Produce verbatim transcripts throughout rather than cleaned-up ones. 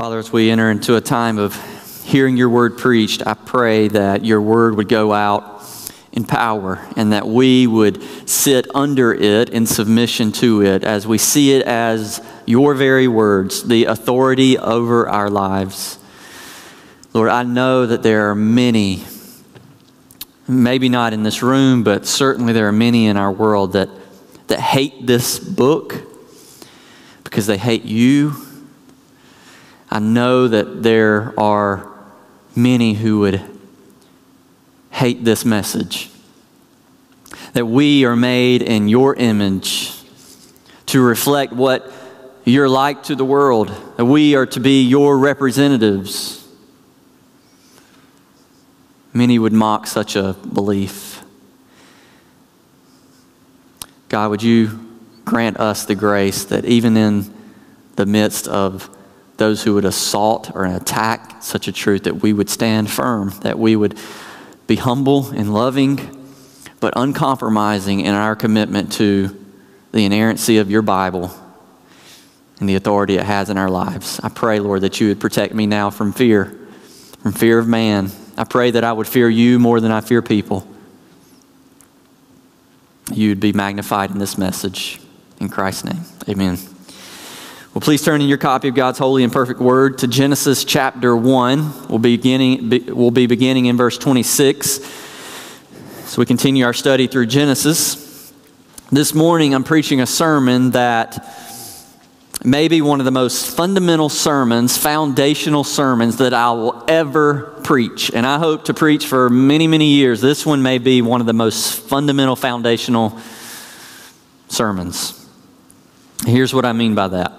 Father, as we enter into a time of hearing your word preached, I pray that your word would go out in power and that we would sit under it in submission to it as we see it as your very words, the authority over our lives. Lord, I know that there are many, maybe not in this room, but certainly there are many in our world that, that hate this book because they hate you. I know that there are many who would hate this message, that we are made in your image to reflect what you're like to the world, that we are to be your representatives. Many would mock such a belief. God, would you grant us the grace that even in the midst of those who would assault or attack such a truth, that we would stand firm, that we would be humble and loving, but uncompromising in our commitment to the inerrancy of your Bible and the authority it has in our lives. I pray, Lord, that you would protect me now from fear, from fear of man. I pray that I would fear you more than I fear people. You'd be magnified in this message. In Christ's name, amen. Well, please turn in your copy of God's holy and perfect word to Genesis chapter one. We'll be beginning, be, we'll be beginning in verse twenty-six. So we continue our study through Genesis. This morning I'm preaching a sermon that may be one of the most fundamental sermons, foundational sermons that I will ever preach, and I hope to preach for many, many years. This one may be one of the most fundamental, foundational sermons. Here's what I mean by that.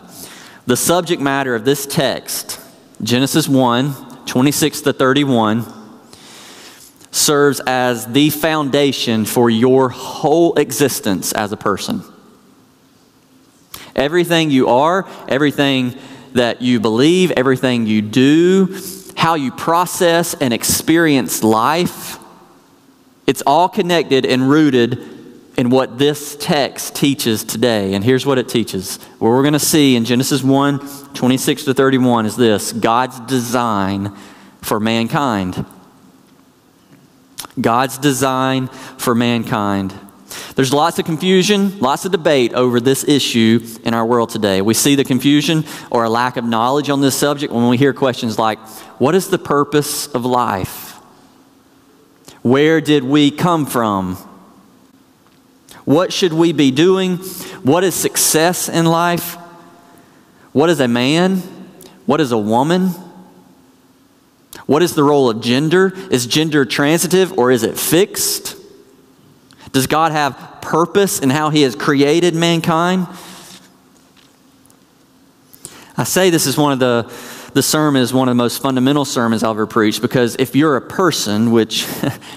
The subject matter of this text, Genesis one, twenty-six to thirty-one, serves as the foundation for your whole existence as a person. Everything you are, everything that you believe, everything you do, how you process and experience life, it's all connected and rooted in what this text teaches today. And here's what it teaches. What we're going to see in Genesis one, twenty-six to thirty-one is this: God's design for mankind. God's design for mankind. There's lots of confusion, lots of debate over this issue in our world today. We see the confusion or a lack of knowledge on this subject when we hear questions like, what is the purpose of life? Where did we come from? What should we be doing? What is success in life? What is a man? What is a woman? What is the role of gender? Is gender transitive or is it fixed? Does God have purpose in how he has created mankind? I say this is one of the, the sermon is one of the most fundamental sermons I've ever preached, because if you're a person, which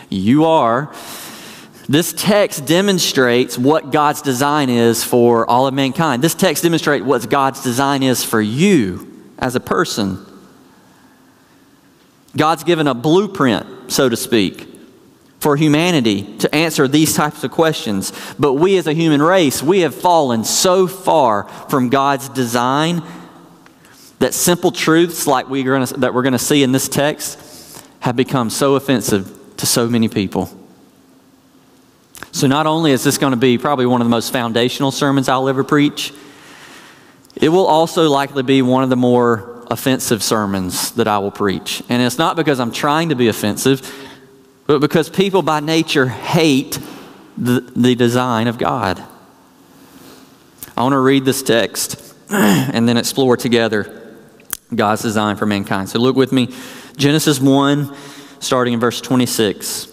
you are, this text demonstrates what God's design is for all of mankind. This text demonstrates what God's design is for you as a person. God's given a blueprint, so to speak, for humanity to answer these types of questions. But we as a human race, we have fallen so far from God's design that simple truths like we are gonna, that we're going to see in this text have become so offensive to so many people. So not only is this going to be probably one of the most foundational sermons I'll ever preach, it will also likely be one of the more offensive sermons that I will preach. And it's not because I'm trying to be offensive, but because people by nature hate the, the design of God. I want to read this text and then explore together God's design for mankind. So look with me, Genesis one, starting in verse twenty-six.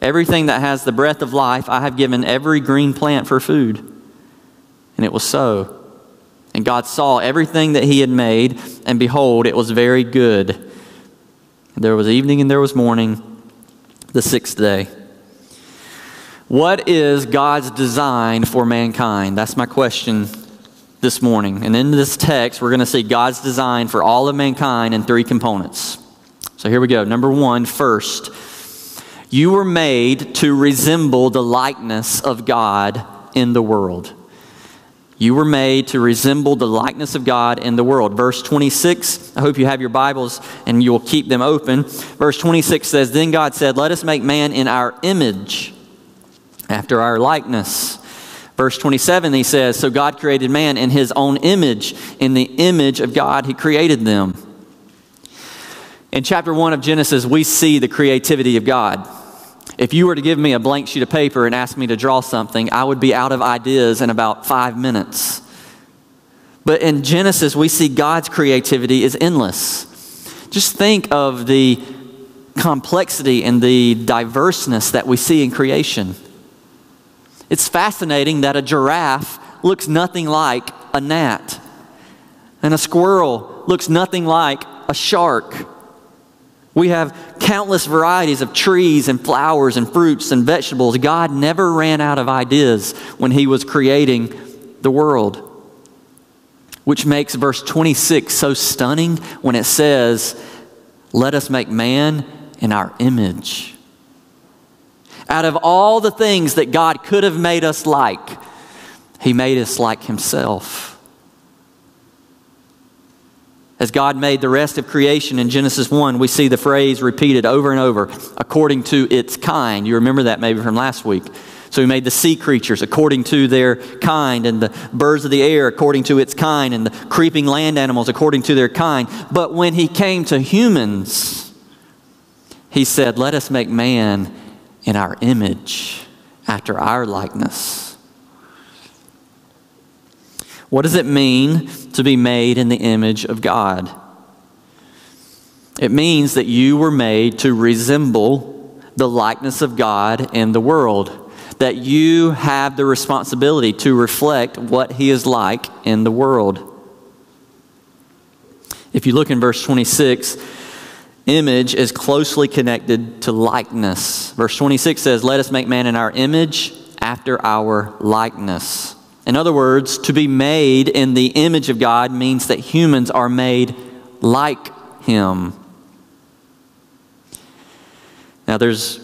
everything that has the breath of life, I have given every green plant for food. And it was so. And God saw everything that he had made, and behold, it was very good. And there was evening and there was morning, the sixth day. What is God's design for mankind? That's my question this morning. And in this text, we're going to see God's design for all of mankind in three components. So here we go. Number one, first, you were made to resemble the likeness of God in the world. You were made to resemble the likeness of God in the world. Verse twenty-six, I hope you have your Bibles and you will keep them open. Verse twenty-six says, then God said, let us make man in our image, after our likeness. Verse twenty-seven, he says, so God created man in his own image. In the image of God, he created them. In chapter one of Genesis, we see the creativity of God. If you were to give me a blank sheet of paper and ask me to draw something, I would be out of ideas in about five minutes. But in Genesis, we see God's creativity is endless. Just think of the complexity and the diverseness that we see in creation. It's fascinating that a giraffe looks nothing like a gnat, and a squirrel looks nothing like a shark. We have countless varieties of trees and flowers and fruits and vegetables. God never ran out of ideas when he was creating the world, which makes verse twenty-six so stunning when it says, let us make man in our image. Out of all the things that God could have made us like, he made us like himself. As God made the rest of creation in Genesis one, we see the phrase repeated over and over, according to its kind. You remember that maybe from last week. So he made the sea creatures according to their kind, and the birds of the air according to its kind, and the creeping land animals according to their kind. But when he came to humans, he said, let us make man in our image, after our likeness. What does it mean to be made in the image of God? It means that you were made to resemble the likeness of God in the world, that you have the responsibility to reflect what he is like in the world. If you look in verse twenty-six, image is closely connected to likeness. Verse twenty-six says, let us make man in our image, after our likeness. In other words, to be made in the image of God means that humans are made like him. Now, there's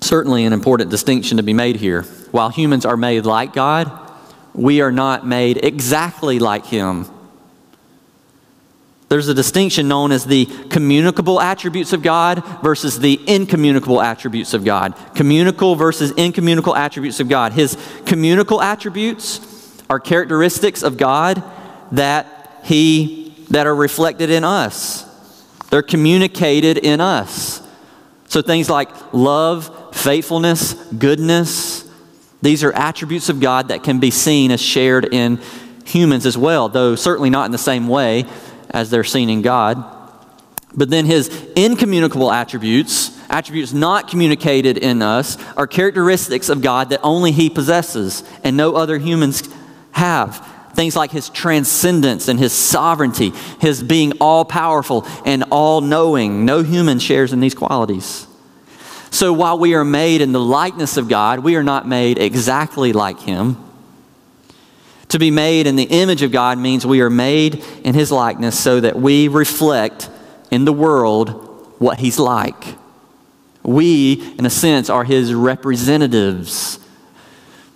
certainly an important distinction to be made here. While humans are made like God, we are not made exactly like him. There's a distinction known as the communicable attributes of God versus the incommunicable attributes of God. Communicable versus incommunicable attributes of God. His communicable attributes are characteristics of God that he, that are reflected in us. They're communicated in us. So things like love, faithfulness, goodness, these are attributes of God that can be seen as shared in humans as well, though certainly not in the same way as they're seen in God. But then his incommunicable attributes, attributes not communicated in us, are characteristics of God that only he possesses and no other humans have. Things like his transcendence and his sovereignty, his being all-powerful and all-knowing. No human shares in these qualities. So while we are made in the likeness of God, we are not made exactly like him. To be made in the image of God means we are made in his likeness so that we reflect in the world what he's like. We, in a sense, are his representatives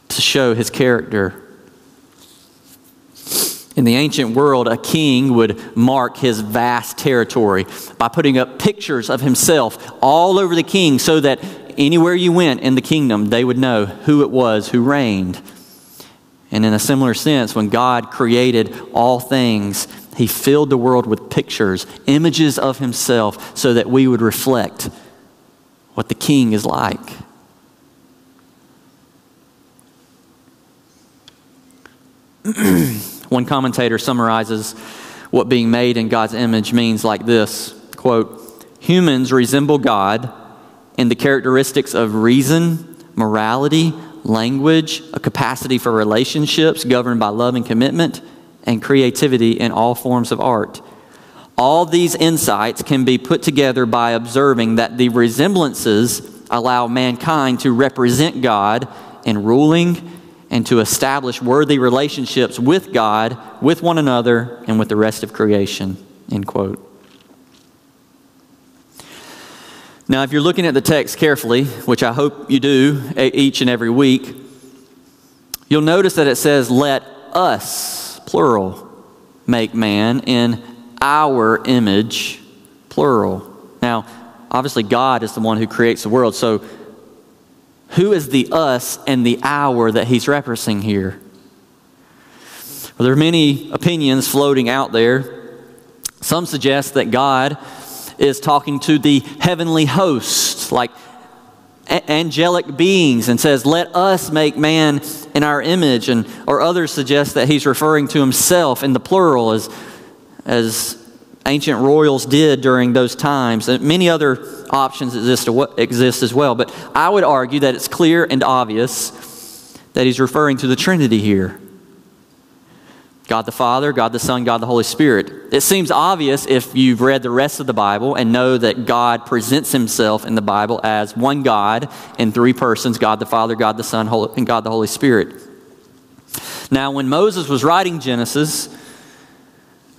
to show his character. In the ancient world, a king would mark his vast territory by putting up pictures of himself all over the king so that anywhere you went in the kingdom, they would know who it was who reigned. And in a similar sense, when God created all things, he filled the world with pictures, images of himself, so that we would reflect what the king is like. One commentator summarizes what being made in God's image means like this, quote, "Humans resemble God in the characteristics of reason, morality, language, a capacity for relationships governed by love and commitment, and creativity in all forms of art. All these insights can be put together by observing that the resemblances allow mankind to represent God in ruling and to establish worthy relationships with God, with one another, and with the rest of creation," end quote. Now, if you're looking at the text carefully, which I hope you do each and every week, you'll notice that it says, "Let us," plural, "make man in our image," plural. Now, obviously God is the one who creates the world, so who is the us and the our that he's referencing here? Well, there are many opinions floating out there. Some suggest that God is talking to the heavenly hosts, like angelic beings, and says, "Let us make man in our image." And, or others suggest that he's referring to himself in the plural, as, as ancient royals did during those times. And many other options exist, exist as well. But I would argue that it's clear and obvious that he's referring to the Trinity here. God the Father, God the Son, God the Holy Spirit. It seems obvious if you've read the rest of the Bible and know that God presents himself in the Bible as one God in three persons, God the Father, God the Son, and God the Holy Spirit. Now, when Moses was writing Genesis,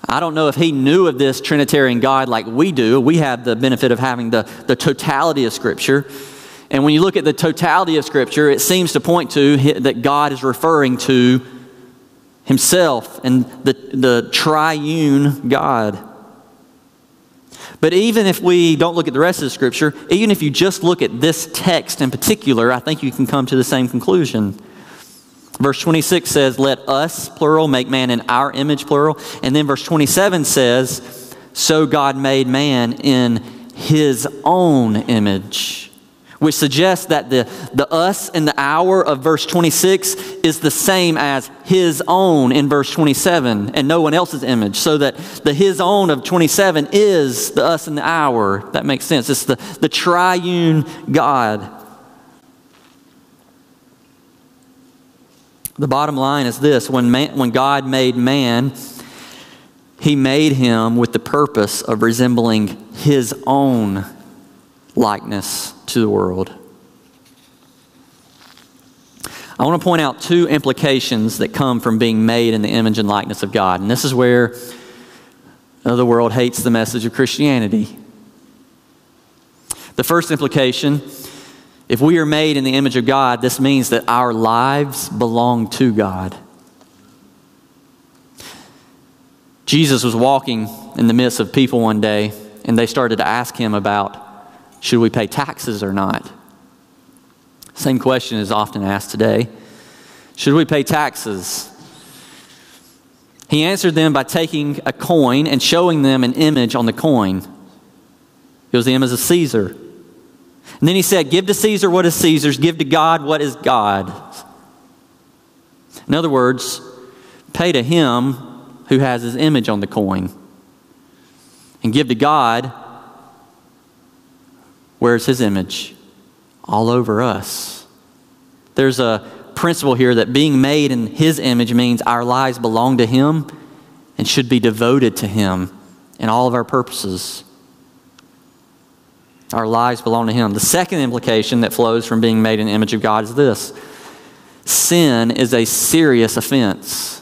I don't know if he knew of this Trinitarian God like we do. We have the benefit of having the, the totality of Scripture. And when you look at the totality of Scripture, it seems to point to that God is referring to himself and the, the triune God. But even if we don't look at the rest of the Scripture, even if you just look at this text in particular, I think you can come to the same conclusion. Verse twenty-six says, "Let us," plural, "make man in our image," plural. And then verse twenty-seven says, "So God made man in his own image," which suggests that the, the us and the our of verse twenty-six is the same as his own in verse twenty-seven and no one else's image, so that the his own of twenty-seven is the us and the our. That makes sense. It's the, the triune God. The bottom line is this: when, man, when God made man, he made him with the purpose of resembling his own likeness to the world. I want to point out two implications that come from being made in the image and likeness of God. And this is where the world hates the message of Christianity. The first implication: if we are made in the image of God, this means that our lives belong to God. Jesus was walking in the midst of people one day, and they started to ask him about, should we pay taxes or not? Same question is often asked today. Should we pay taxes? He answered them by taking a coin and showing them an image on the coin. It was the image of Caesar. And then he said, "Give to Caesar what is Caesar's, give to God what is God's." In other words, pay to him who has his image on the coin, and give to God where's his image? All over us. There's a principle here that being made in his image means our lives belong to him and should be devoted to him in all of our purposes. Our lives belong to him. The second implication that flows from being made in the image of God is this: sin is a serious offense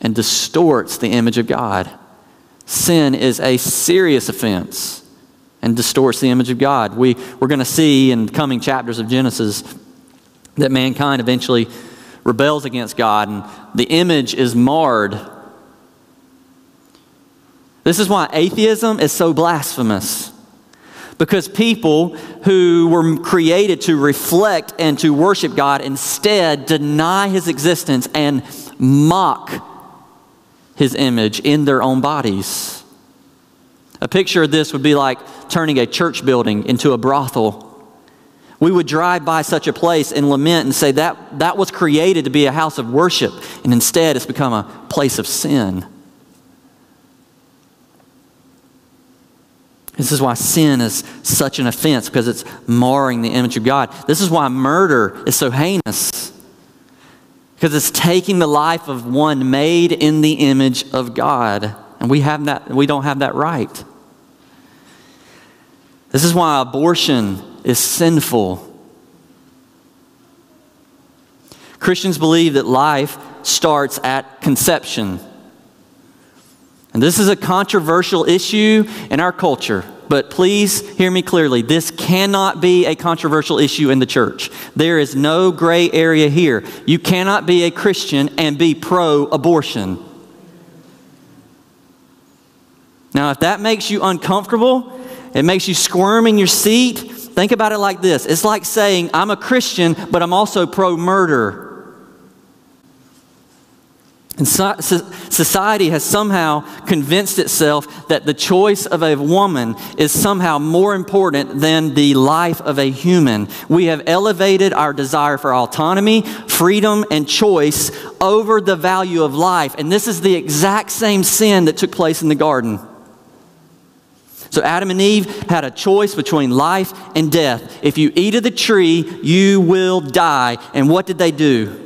and distorts the image of God. Sin is a serious offense and distorts the image of God. We, we're going to see in coming chapters of Genesis that mankind eventually rebels against God, and the image is marred. This is why atheism is so blasphemous, because people who were created to reflect and to worship God instead deny his existence and mock his image in their own bodies. A picture of this would be like turning a church building into a brothel We would drive by such a place and lament and say that, that was created to be a house of worship, and instead it's become a place of sin. This is why sin is such an offense, because it's marring the image of God. This is why murder is so heinous, because it's taking the life of one made in the image of God, and we, have that, we don't have that right. This is why abortion is sinful. Christians believe that life starts at conception. And this is a controversial issue in our culture, but please hear me clearly. This cannot be a controversial issue in the church. There is no gray area here. You cannot be a Christian and be pro-abortion. Now, if that makes you uncomfortable, it makes you squirm in your seat, think about it like this. It's like saying, I'm a Christian, but I'm also pro-murder. And so, society has somehow convinced itself that the choice of a woman is somehow more important than the life of a human. We have elevated our desire for autonomy, freedom, and choice over the value of life. And this is the exact same sin that took place in the garden. So Adam and Eve had a choice between life and death. If you eat of the tree, you will die. And what did they do?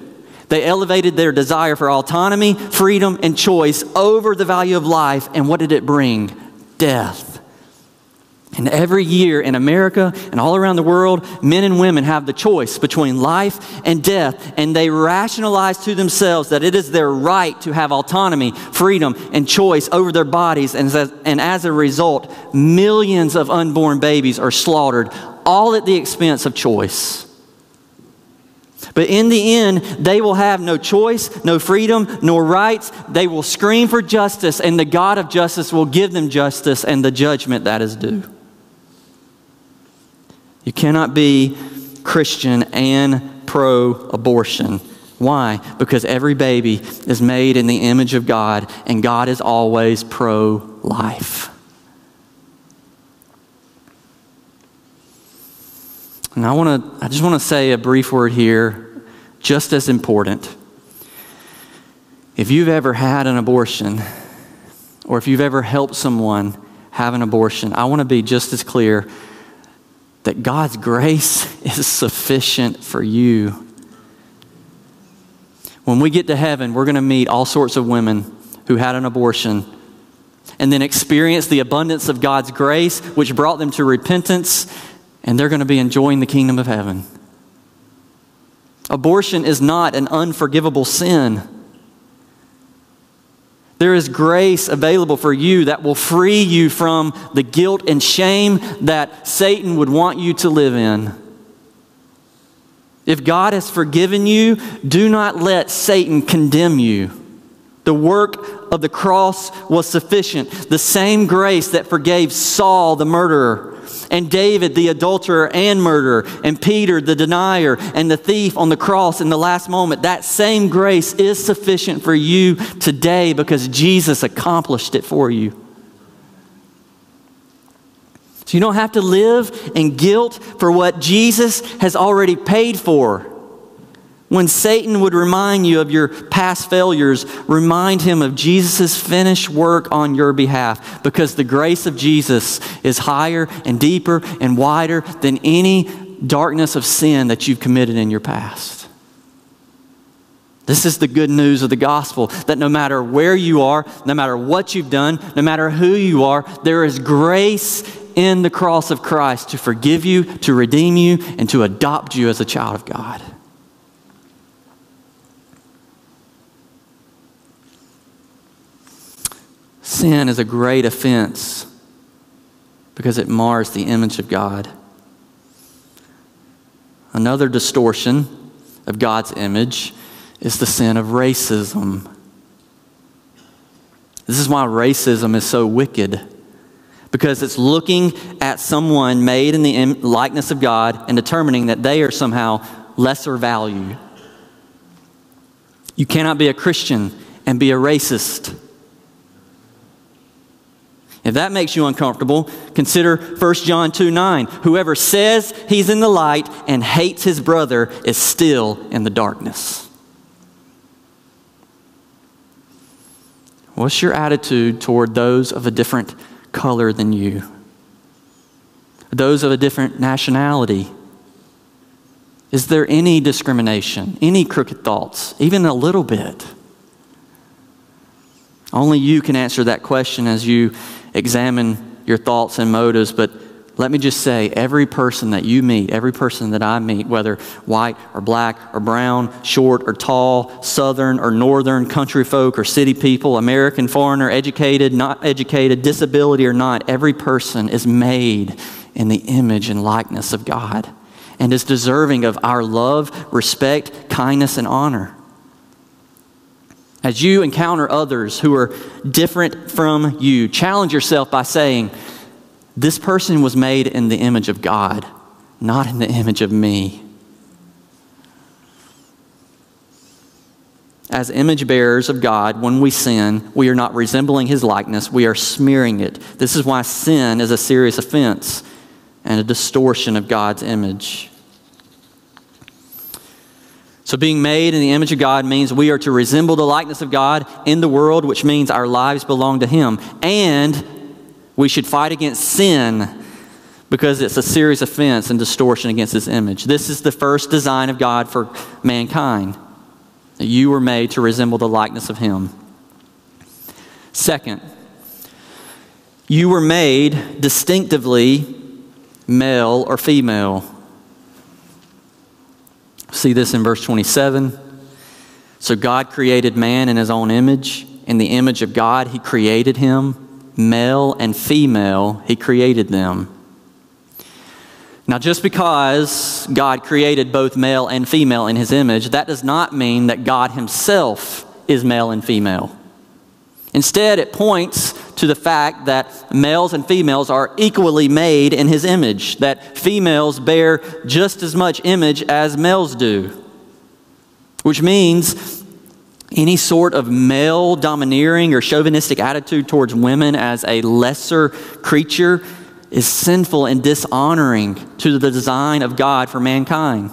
They elevated their desire for autonomy, freedom, and choice over the value of life. And what did it bring? Death. And every year in America and all around the world, men and women have the choice between life and death. And they rationalize to themselves that it is their right to have autonomy, freedom, and choice over their bodies. And as, and as a result, millions of unborn babies are slaughtered, all at the expense of choice. But in the end, they will have no choice, no freedom, nor rights. They will scream for justice, and the God of justice will give them justice and the judgment that is due. You cannot be Christian and pro-abortion. Why? Because every baby is made in the image of God, and God is always pro-life. And I want to, I just want to say a brief word here, just as important. If you've ever had an abortion, or if you've ever helped someone have an abortion, I want to be just as clear that God's grace is sufficient for you. When we get to heaven, we're going to meet all sorts of women who had an abortion and then experience the abundance of God's grace, which brought them to repentance. And they're going to be enjoying the kingdom of heaven. Abortion is not an unforgivable sin. There is grace available for you that will free you from the guilt and shame that Satan would want you to live in. If God has forgiven you, do not let Satan condemn you. The work of the cross was sufficient. The same grace that forgave Saul, the murderer, and David, the adulterer and murderer, and Peter, the denier, and the thief on the cross in the last moment, that same grace is sufficient for you today because Jesus accomplished it for you. So you don't have to live in guilt for what Jesus has already paid for. When Satan would remind you of your past failures, remind him of Jesus' finished work on your behalf, because the grace of Jesus is higher and deeper and wider than any darkness of sin that you've committed in your past. This is the good news of the gospel, that no matter where you are, no matter what you've done, no matter who you are, there is grace in the cross of Christ to forgive you, to redeem you, and to adopt you as a child of God. Sin is a great offense because it mars the image of God. Another distortion of God's image is the sin of racism. This is why racism is so wicked, because it's looking at someone made in the likeness of God and determining that they are somehow lesser value. You cannot be a Christian and be a racist. If that makes you uncomfortable, consider First John two nine. Whoever says he's in the light and hates his brother is still in the darkness. What's your attitude toward those of a different color than you? Those of a different nationality? Is there any discrimination, any crooked thoughts, even a little bit? Only you can answer that question as you examine your thoughts and motives, but let me just say, every person that you meet, every person that I meet, whether white or black or brown, short or tall, southern or northern, country folk or city people, American, foreigner, educated, not educated, disability or not, every person is made in the image and likeness of God and is deserving of our love, respect, kindness, and honor. As you encounter others who are different from you, challenge yourself by saying, this person was made in the image of God, not in the image of me. As image bearers of God, when we sin, we are not resembling his likeness, we are smearing it. This is why sin is a serious offense and a distortion of God's image. So being made in the image of God means we are to resemble the likeness of God in the world, which means our lives belong to him. And we should fight against sin because it's a serious offense and distortion against his image. This is the first design of God for mankind. You were made to resemble the likeness of him. Second, you were made distinctively male or female. See this in verse twenty-seven. So God created man in his own image. In the image of God, he created him. Male and female, he created them. Now, just because God created both male and female in his image, that does not mean that God himself is male and female. Instead, it points to the fact that males and females are equally made in his image, that females bear just as much image as males do, which means any sort of male domineering or chauvinistic attitude towards women as a lesser creature is sinful and dishonoring to the design of God for mankind.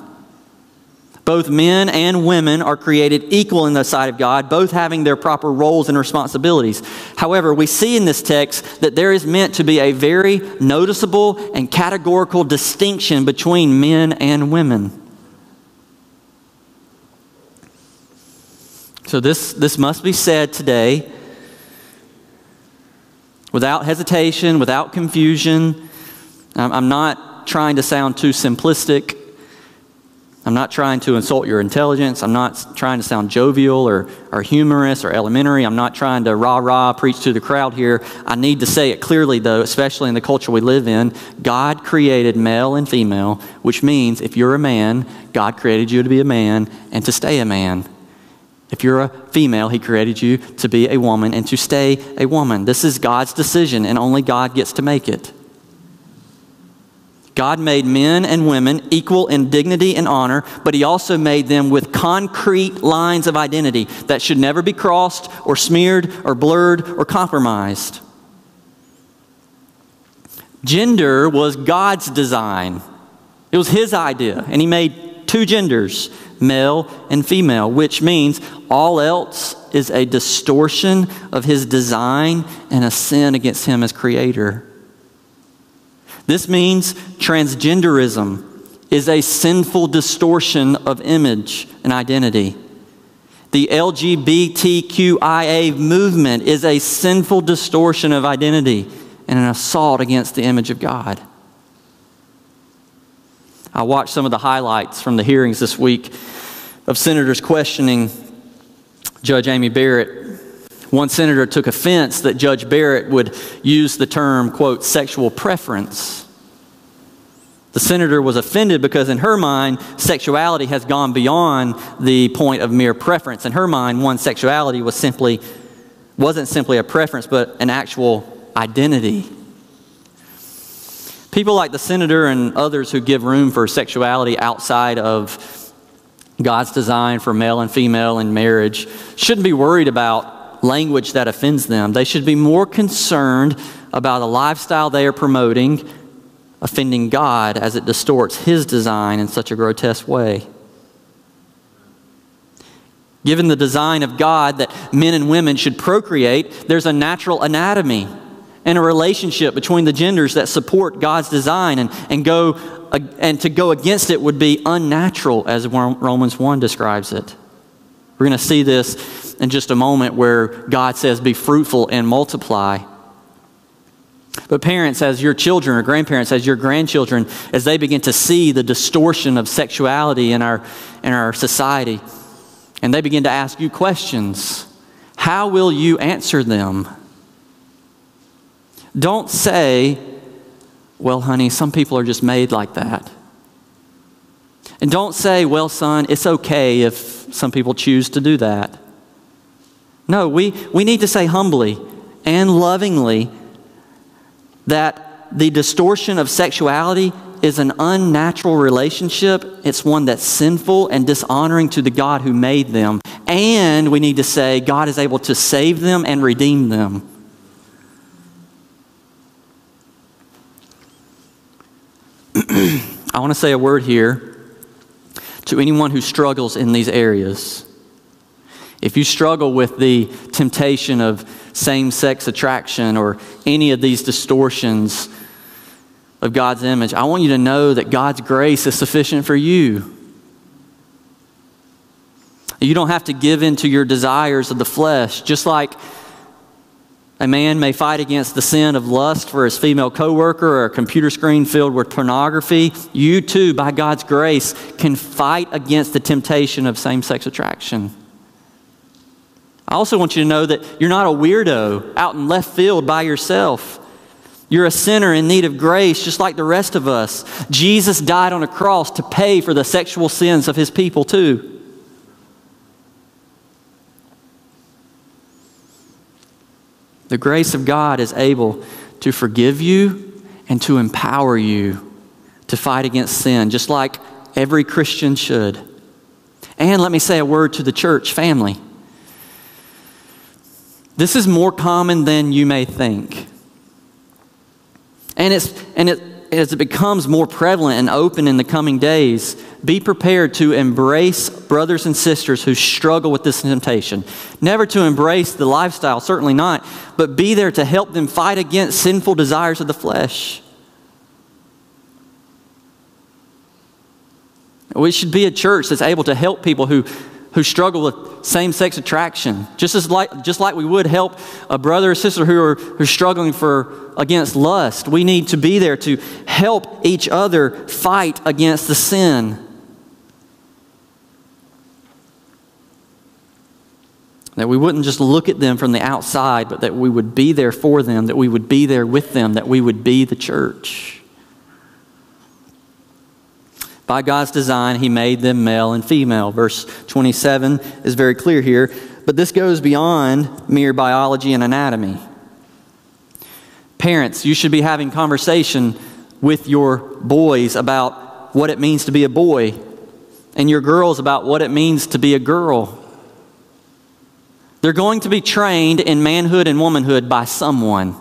Both men and women are created equal in the sight of God, both having their proper roles and responsibilities. However, we see in this text that there is meant to be a very noticeable and categorical distinction between men and women. So this, this must be said today without hesitation, without confusion. I'm, I'm not trying to sound too simplistic. I'm not trying to insult your intelligence. I'm not trying to sound jovial or, or humorous or elementary. I'm not trying to rah-rah preach to the crowd here. I need to say it clearly, though, especially in the culture we live in. God created male and female, which means if you're a man, God created you to be a man and to stay a man. If you're a female, he created you to be a woman and to stay a woman. This is God's decision, and only God gets to make it. God made men and women equal in dignity and honor, but he also made them with concrete lines of identity that should never be crossed or smeared or blurred or compromised. Gender was God's design. It was his idea, and he made two genders, male and female, which means all else is a distortion of his design and a sin against him as creator. This means transgenderism is a sinful distortion of image and identity. The L G B T Q I A movement is a sinful distortion of identity and an assault against the image of God. I watched some of the highlights from the hearings this week of senators questioning Judge Amy Barrett. One senator took offense that Judge Barrett would use the term, quote, sexual preference. The senator was offended because in her mind, sexuality has gone beyond the point of mere preference. In her mind, one's sexuality was simply, wasn't simply a preference, but an actual identity. People like the senator and others who give room for sexuality outside of God's design for male and female in marriage shouldn't be worried about language that offends them. They should be more concerned about the lifestyle they are promoting offending God as it distorts His design in such a grotesque way. Given the design of God that men and women should procreate, there's a natural anatomy and a relationship between the genders that support God's design, and, and, go, and to go against it would be unnatural, as Romans one describes it. We're going to see this in just a moment where God says, be fruitful and multiply. But parents, as your children, or grandparents, as your grandchildren, as they begin to see the distortion of sexuality in our, in our society, and they begin to ask you questions, how will you answer them? Don't say, well, honey, some people are just made like that. And don't say, well, son, it's okay if some people choose to do that. No, we, we need to say humbly and lovingly that the distortion of sexuality is an unnatural relationship. It's one that's sinful and dishonoring to the God who made them. And we need to say God is able to save them and redeem them. I want to say a word here to anyone who struggles in these areas. If you struggle with the temptation of same-sex attraction or any of these distortions of God's image, I want you to know that God's grace is sufficient for you. You don't have to give in to your desires of the flesh. Just like a man may fight against the sin of lust for his female coworker or a computer screen filled with pornography, you too, by God's grace, can fight against the temptation of same-sex attraction. I also want you to know that you're not a weirdo out in left field by yourself. You're a sinner in need of grace, just like the rest of us. Jesus died on a cross to pay for the sexual sins of His people too. The grace of God is able to forgive you and to empower you to fight against sin, just like every Christian should. And let me say a word to the church family. This is more common than you may think. And, it's, and it, as it becomes more prevalent and open in the coming days, be prepared to embrace brothers and sisters who struggle with this temptation. Never to embrace the lifestyle, certainly not, but be there to help them fight against sinful desires of the flesh. We should be a church that's able to help people who, who struggle with same-sex attraction, just, as like, just like we would help a brother or sister who are who's struggling for against lust. We need to be there to help each other fight against the sin. That we wouldn't just look at them from the outside, but that we would be there for them, that we would be there with them, that we would be the church. By God's design, He made them male and female. Verse twenty-seven is very clear here, but this goes beyond mere biology and anatomy. Parents, you should be having conversation with your boys about what it means to be a boy, and your girls about what it means to be a girl. They're going to be trained in manhood and womanhood by someone.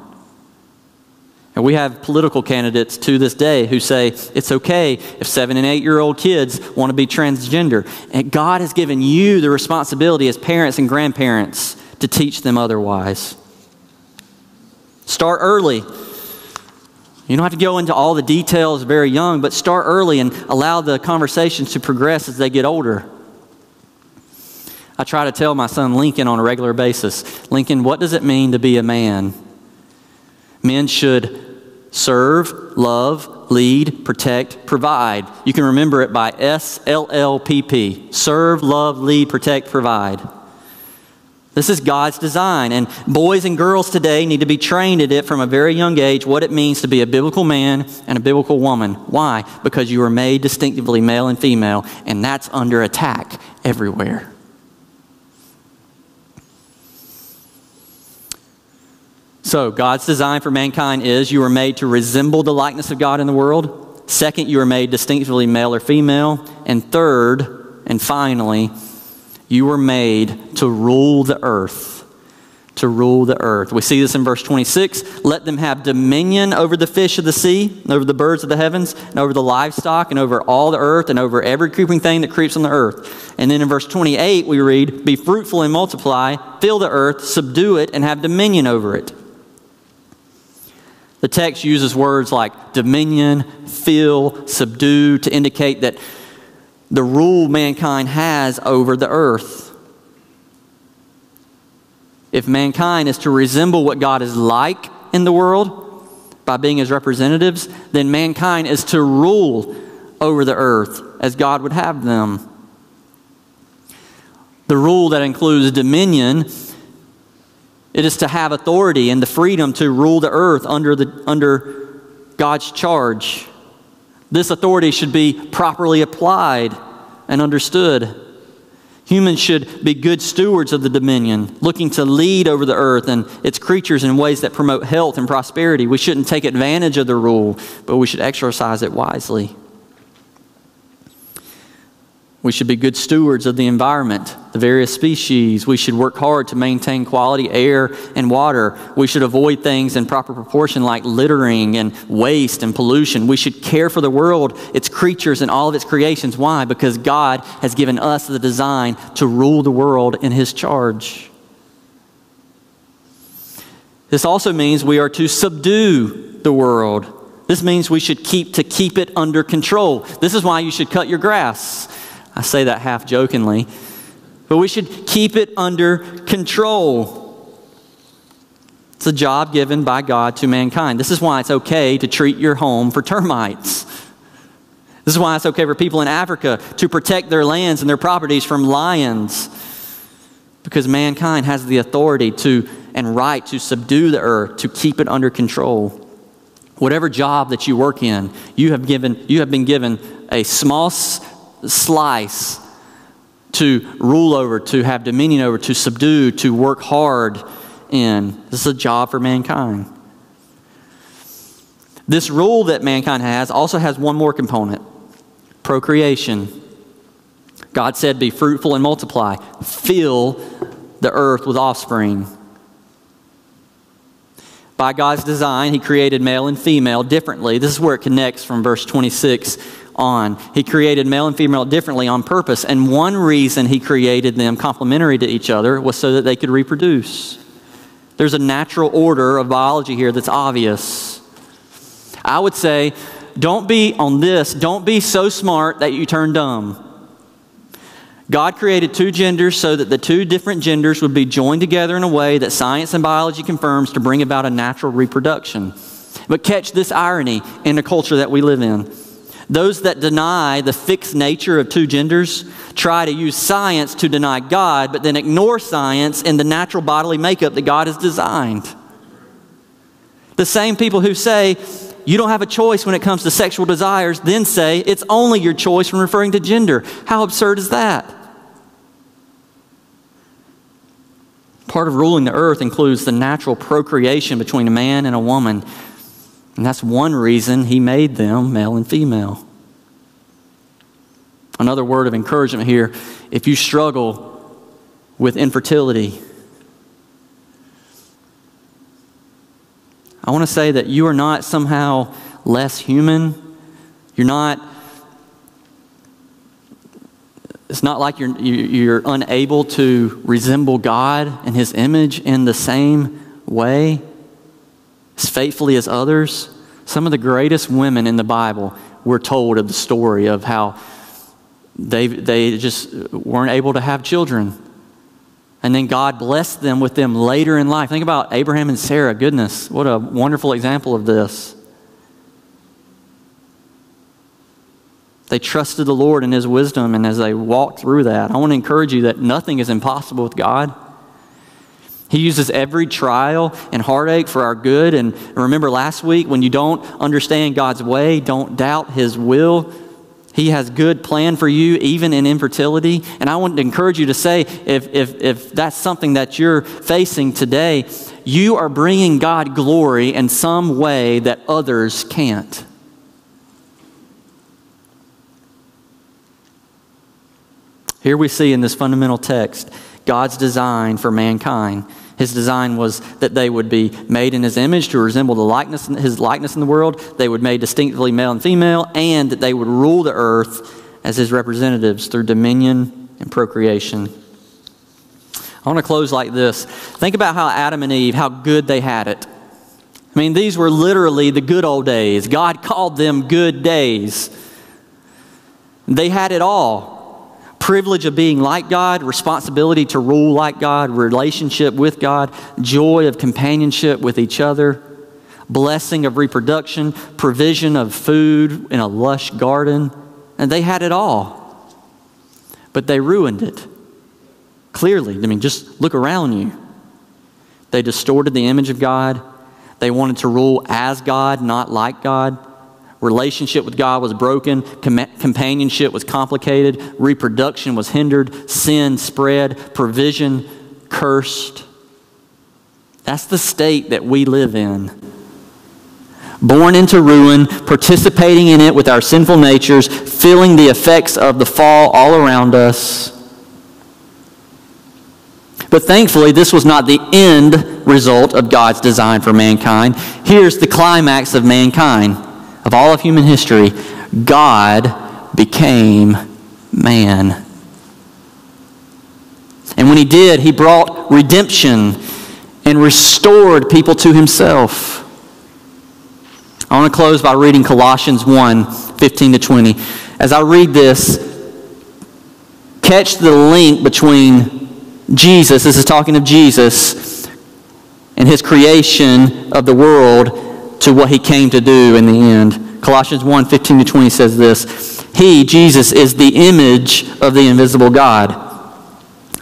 And we have political candidates to this day who say it's okay if seven and eight-year-old kids want to be transgender. And God has given you the responsibility as parents and grandparents to teach them otherwise. Start early. You don't have to go into all the details very young, but start early and allow the conversations to progress as they get older. I try to tell my son Lincoln on a regular basis, Lincoln, what does it mean to be a man? Men should serve, love, lead, protect, provide. You can remember it by S L L P P. Serve, love, lead, protect, provide. This is God's design, and boys and girls today need to be trained at it from a very young age, what it means to be a biblical man and a biblical woman. Why? Because you were made distinctively male and female, and that's under attack everywhere. So God's design for mankind is you were made to resemble the likeness of God in the world. Second, you were made distinctively male or female. And third, and finally, you were made to rule the earth. to rule the earth. We see this in verse twenty-six. Let them have dominion over the fish of the sea, and over the birds of the heavens, and over the livestock, and over all the earth, and over every creeping thing that creeps on the earth. And then in verse twenty-eight, we read, be fruitful and multiply, fill the earth, subdue it, and have dominion over it. The text uses words like dominion, fill, subdue to indicate that the rule mankind has over the earth. If mankind is to resemble what God is like in the world by being his representatives, then mankind is to rule over the earth as God would have them. The rule that includes dominion, it is to have authority and the freedom to rule the earth under, the, under God's charge. This authority should be properly applied and understood. Humans should be good stewards of the dominion, looking to lead over the earth and its creatures in ways that promote health and prosperity. We shouldn't take advantage of the rule, but we should exercise it wisely. We should be good stewards of the environment, the various species. We should work hard to maintain quality air and water. We should avoid things in proper proportion like littering and waste and pollution. We should care for the world, its creatures, and all of its creations. Why? Because God has given us the design to rule the world in His charge. This also means we are to subdue the world. This means we should keep to keep it under control. This is why you should cut your grass. I say that half jokingly, but we should keep it under control. It's a job given by God to mankind. This is why it's okay to treat your home for termites. This is why it's okay for people in Africa to protect their lands and their properties from lions, because mankind has the authority to and right to subdue the earth, to keep it under control. Whatever job that you work in, you have given, you have been given a small slice to rule over, to have dominion over, to subdue, to work hard in. This is a job for mankind. This rule that mankind has also has one more component: procreation. God said, be fruitful and multiply, fill the earth with offspring. By God's design, He created male and female differently. This is where it connects from verse twenty-six on. He created male and female differently on purpose, and one reason He created them complementary to each other was so that they could reproduce. There's a natural order of biology here that's obvious. I would say, don't be on this, don't be so smart that you turn dumb. God created two genders so that the two different genders would be joined together in a way that science and biology confirms to bring about a natural reproduction. But catch this irony in the culture that we live in. Those that deny the fixed nature of two genders try to use science to deny God, but then ignore science and the natural bodily makeup that God has designed. The same people who say, you don't have a choice when it comes to sexual desires, then say, it's only your choice when referring to gender. How absurd is that? Part of ruling the earth includes the natural procreation between a man and a woman. And that's one reason He made them male and female. Another word of encouragement here: if you struggle with infertility, I want to say that you are not somehow less human. You're not, it's not like you're, you're unable to resemble God and His image in the same way, as faithfully as others. Some of the greatest women in the Bible, we're told of the story of how they, they just weren't able to have children. And then God blessed them with them later in life. Think about Abraham and Sarah. Goodness, what a wonderful example of this. They trusted the Lord and His wisdom, and as they walked through that, I want to encourage you that nothing is impossible with God. He uses every trial and heartache for our good. And remember last week, when you don't understand God's way, don't doubt His will. He has good plan for you, even in infertility. And I want to encourage you to say, if, if, if that's something that you're facing today, you are bringing God glory in some way that others can't. Here we see in this fundamental text, God's design for mankind. His design was that they would be made in his image to resemble the likeness, his likeness in the world. They would be made distinctively male and female, and that they would rule the earth as his representatives through dominion and procreation. I want to close like this. Think about how Adam and Eve, how good they had it. I mean, these were literally the good old days. God called them good days. They had it all. Privilege of being like God, responsibility to rule like God, relationship with God, joy of companionship with each other, blessing of reproduction, provision of food in a lush garden. And they had it all. But they ruined it. Clearly. I mean, just look around you. They distorted the image of God. They wanted to rule as God, not like God. Relationship with God was broken. Com- companionship was complicated. Reproduction was hindered. Sin spread. Provision cursed. That's the state that we live in. Born into ruin, participating in it with our sinful natures, feeling the effects of the fall all around us. But thankfully, this was not the end result of God's design for mankind. Here's the climax of mankind. Of all of human history, God became man. And when he did, he brought redemption and restored people to himself. I want to close by reading Colossians one, fifteen to twenty. As I read this, catch the link between Jesus, this is talking of Jesus, and his creation of the world to what he came to do in the end. Colossians one, fifteen to twenty says this, "He, Jesus, is the image of the invisible God,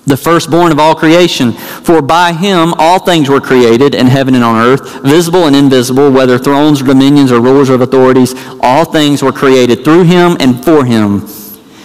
the firstborn of all creation. For by him all things were created in heaven and on earth, visible and invisible, whether thrones or dominions or rulers or authorities. All things were created through him and for him.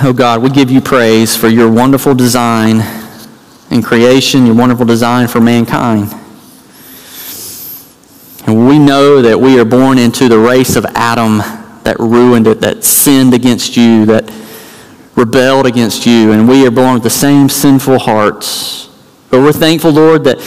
Oh God, we give you praise for your wonderful design and creation, your wonderful design for mankind. And we know that we are born into the race of Adam that ruined it, that sinned against you, that rebelled against you, and we are born with the same sinful hearts. But we're thankful, Lord, that,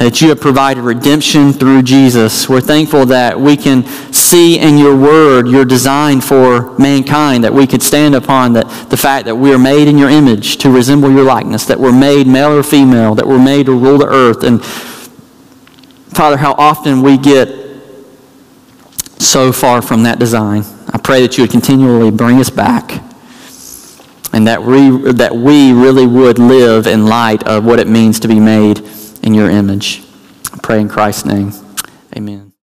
that you have provided redemption through Jesus. We're thankful that we can see in your word your design for mankind, that we could stand upon that the fact that we are made in your image to resemble your likeness, that we're made male or female, that we're made to rule the earth. And Father, how often we get so far from that design. I pray that you would continually bring us back, and that we, that we really would live in light of what it means to be made in your image. I pray in Christ's name. Amen.